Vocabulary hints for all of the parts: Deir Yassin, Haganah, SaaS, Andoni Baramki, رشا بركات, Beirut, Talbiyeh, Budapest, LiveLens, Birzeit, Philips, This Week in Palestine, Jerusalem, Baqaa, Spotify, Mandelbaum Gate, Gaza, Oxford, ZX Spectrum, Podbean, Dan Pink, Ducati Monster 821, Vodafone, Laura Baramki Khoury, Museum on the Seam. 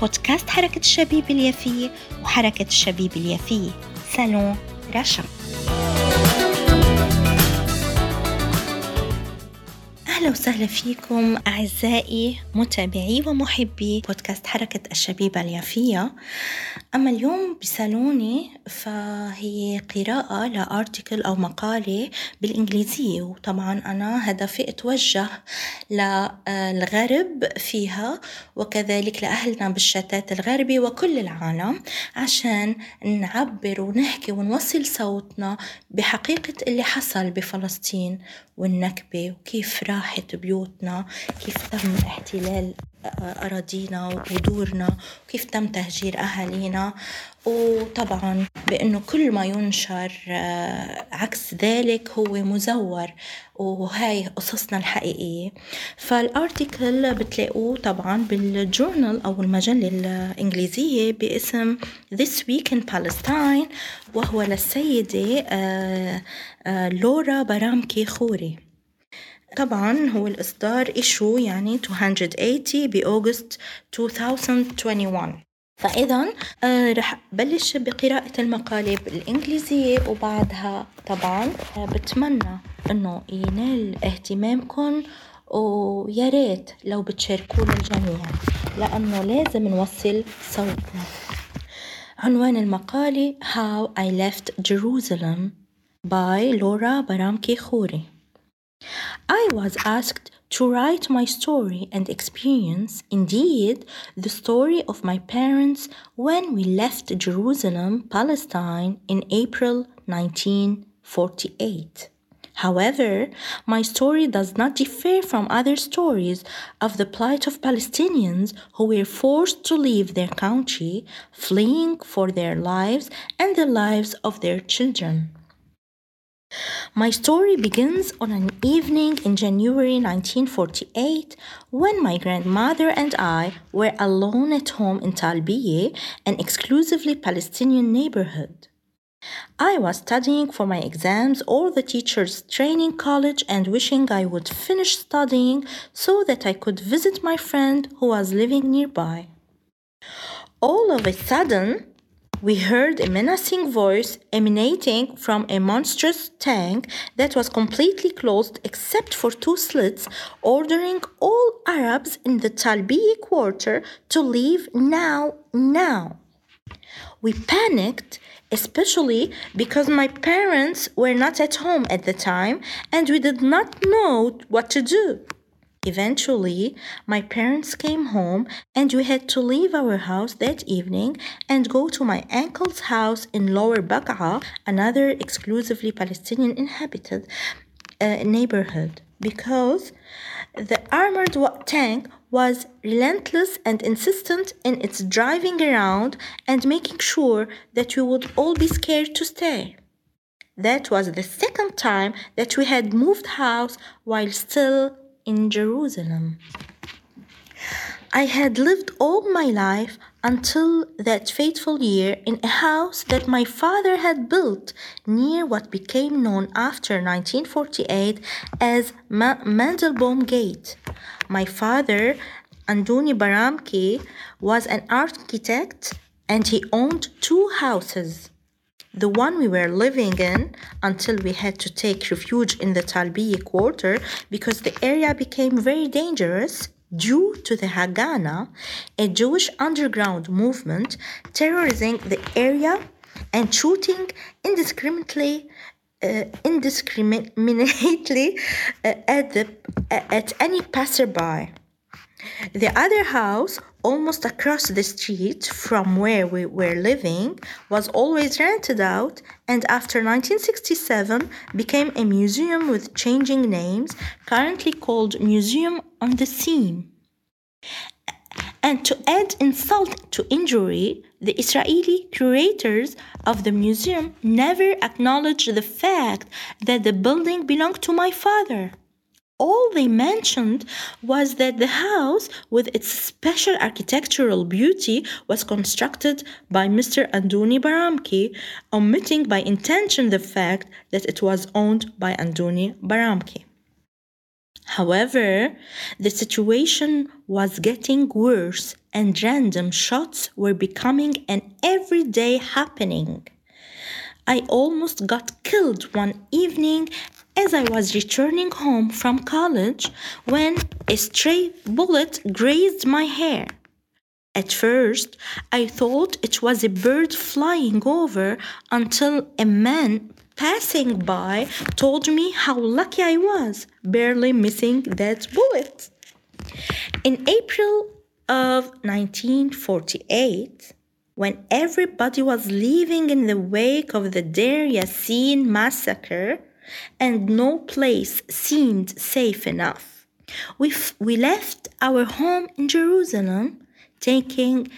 بودكاست حركة الشبيب اليافية وحركة الشبيب اليافية صالون رشا. أهلا وسهلا فيكم أعزائي متابعي ومحبي بودكاست حركة الشبيبة اليافية. أما اليوم بصالوني فهي قراءة لأرتيكل أو مقالة بالإنجليزية، وطبعا أنا هدفي أتوجه للغرب فيها وكذلك لأهلنا بالشتات الغربي وكل العالم عشان نعبر ونحكي ونوصل صوتنا بحقيقة اللي حصل بفلسطين والنكبة، وكيف راحت بيوتنا، كيف تم احتلال أراضينا وجذورنا، وكيف تم تهجير أهالينا، وطبعا بأنه كل ما ينشر عكس ذلك هو مزور وهاي قصصنا الحقيقية. فالارتيكل بتلاقوه طبعا بالجورنال أو المجلة الإنجليزية باسم This Week in Palestine، وهو للسيدة لورا بارامكي خوري. طبعاً هو الإصدار إيشو يعني 280 بأغسطس 2021. فإذاً رح بلش بقراءة المقالة بالإنجليزية، وبعدها طبعاً بتمنى أنه ينال اهتمامكم، ويا ريت لو بتشاركونا الجميع لأنه لازم نوصل صوتنا. عنوان المقالة How I Left Jerusalem by Laura Baramki Khoury. I was asked to write my story and experience, indeed, the story of my parents when we left Jerusalem, Palestine in April 1948. However, my story does not differ from other stories of the plight of Palestinians who were forced to leave their country, fleeing for their lives and the lives of their children. My story begins on an evening in January 1948 when my grandmother and I were alone at home in Talbiyeh, an exclusively Palestinian neighborhood. I was studying for my exams or the teachers' training college and wishing I would finish studying so that I could visit my friend who was living nearby. All of a sudden, we heard a menacing voice emanating from a monstrous tank that was completely closed except for two slits, ordering all Arabs in the Talbiyeh quarter to leave now. We panicked, especially because my parents were not at home at the time and we did not know what to do. Eventually, my parents came home and we had to leave our house that evening and go to my uncle's house in Lower Baqaa, another exclusively Palestinian inhabited neighborhood, because the armored tank was relentless and insistent in its driving around and making sure that we would all be scared to stay. That was the second time that we had moved house while still in Jerusalem. I had lived all my life until that fateful year in a house that my father had built near what became known after 1948 as Mandelbaum Gate. My father, Andoni Baramki, was an architect and he owned two houses. The one we were living in until we had to take refuge in the Talbiyeh quarter because the area became very dangerous due to the Haganah, a Jewish underground movement terrorizing the area and shooting indiscriminately at any passerby. The other house, almost across the street from where we were living, was always rented out and after 1967 became a museum with changing names, currently called Museum on the Seam. And to add insult to injury, the Israeli curators of the museum never acknowledged the fact that the building belonged to my father. All they mentioned was that the house, with its special architectural beauty, was constructed by Mr. Andoni Baramki, omitting by intention the fact that it was owned by Andoni Baramki. However, the situation was getting worse and random shots were becoming an everyday happening. I almost got killed one evening as I was returning home from college when a stray bullet grazed my hair. At first, I thought it was a bird flying over until a man passing by told me how lucky I was, barely missing that bullet. In April of 1948, when everybody was leaving in the wake of the Deir Yassin massacre and no place seemed safe enough, we left our home in Jerusalem, taking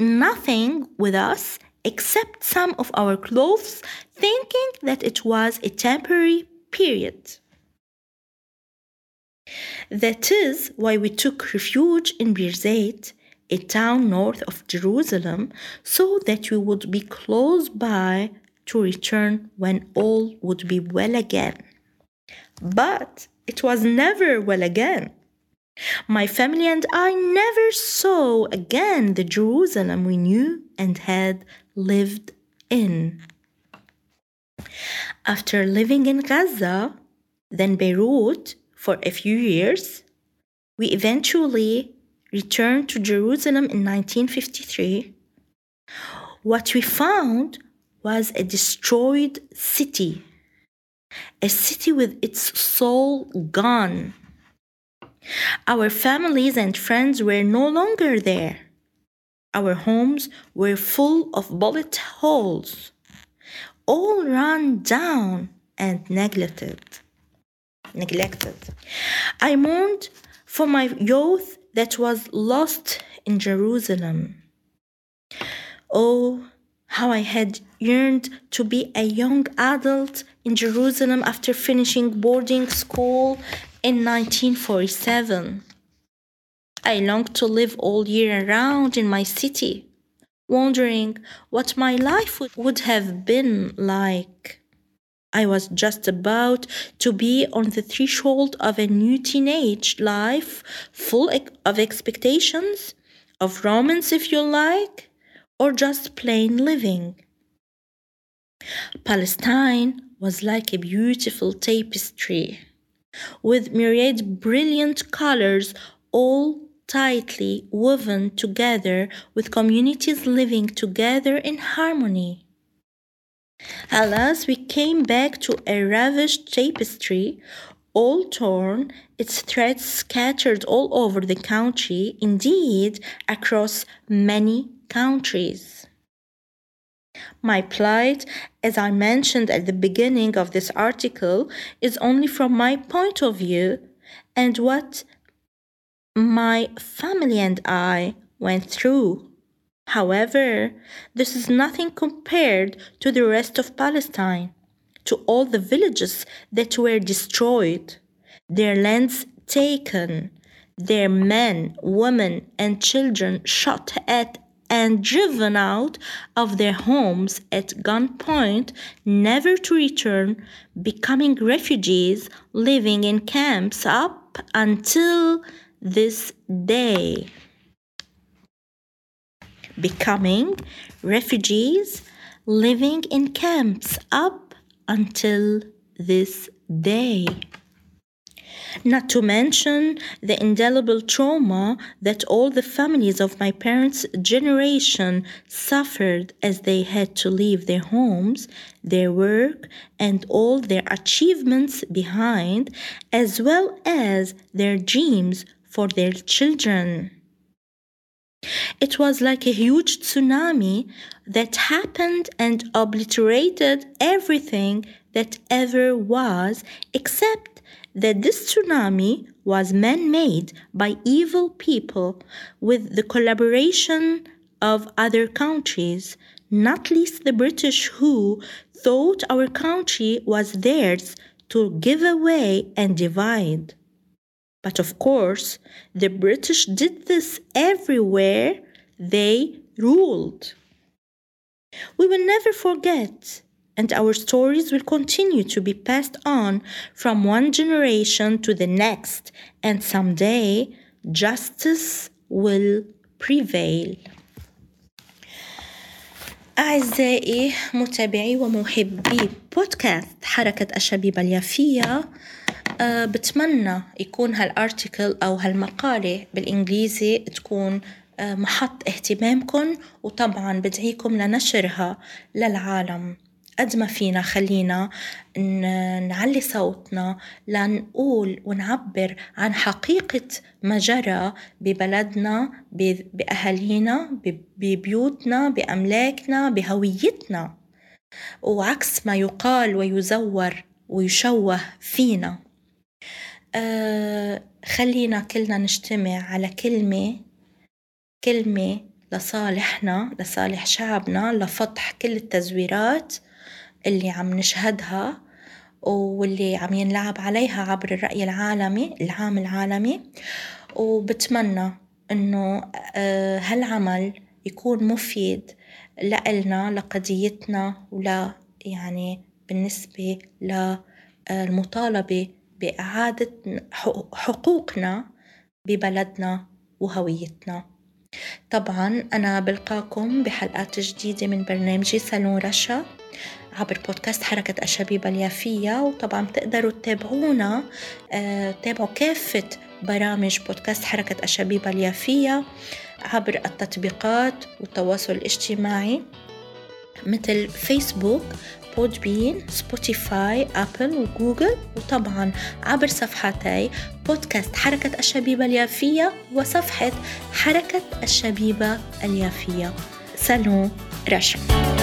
nothing with us except some of our clothes, thinking that it was a temporary period. That is why we took refuge in Birzeit, a town north of Jerusalem, so that we would be close by to return when all would be well again. But it was never well again. My family and I never saw again the Jerusalem we knew and had lived in. After living in Gaza, then Beirut, for a few years, we eventually returned to Jerusalem in 1953. What we found was a destroyed city, a city with its soul gone. Our families and friends were no longer there. Our homes were full of bullet holes, all run down and neglected. I mourned for my youth that was lost in Jerusalem. Oh, how I had yearned to be a young adult in Jerusalem after finishing boarding school in 1947. I longed to live all year round in my city, wondering what my life would have been like. I was just about to be on the threshold of a new teenage life, full of expectations, of romance if you like, or just plain living. Palestine was like a beautiful tapestry, with myriad brilliant colors all tightly woven together, with communities living together in harmony. Alas, we came back to a ravished tapestry, all torn, its threads scattered all over the country, indeed across many countries. My plight, as I mentioned at the beginning of this article, is only from my point of view and what my family and I went through. However, this is nothing compared to the rest of Palestine, to all the villages that were destroyed, their lands taken, their men, women, and children shot at and driven out of their homes at gunpoint, never to return, becoming refugees, living in camps up until this day. Not to mention the indelible trauma that all the families of my parents' generation suffered as they had to leave their homes, their work, and all their achievements behind, as well as their dreams for their children. It was like a huge tsunami that happened and obliterated everything that ever was, except that this tsunami was man-made by evil people with the collaboration of other countries, not least the British, who thought our country was theirs to give away and divide. But of course, the British did this everywhere they ruled. We will never forget, and our stories will continue to be passed on from one generation to the next, and someday justice will prevail. أعزائي متابعي ومحبي بودكاست حركة الشبيبة اليافية، بتمنى يكون هالارتيكل أو هالمقالة بالإنجليزي تكون محط اهتمامكم، وطبعا بدعيكم لنشرها للعالم قد ما فينا. خلينا نعلي صوتنا لنقول ونعبر عن حقيقة ما جرى ببلدنا، بأهالينا، ببيوتنا، بأملاكنا، بهويتنا، وعكس ما يقال ويزور ويشوه فينا. خلينا كلنا نجتمع على كلمة لصالحنا، لصالح شعبنا، لفتح كل التزويرات اللي عم نشهدها واللي عم ينلعب عليها عبر الرأي العام العالمي. وبتمنى إنه هالعمل يكون مفيد لإلنا، لقضيتنا، ولا يعني بالنسبة للمطالبة بإعادة حقوقنا ببلدنا وهويتنا. طبعا أنا بلقاكم بحلقات جديدة من برنامجي صالون رشا عبر بودكاست حركة الشبيبة اليافية، وطبعا تقدروا تتابعونا، تتابعوا كافة برامج بودكاست حركة الشبيبة اليافية عبر التطبيقات والتواصل الاجتماعي مثل فيسبوك، بودبين، سبوتيفاي، أبل وجوجل، وطبعا عبر صفحتي بودكاست حركة الشبيبة اليافية وصفحة حركة الشبيبة اليافية. سلام رشا.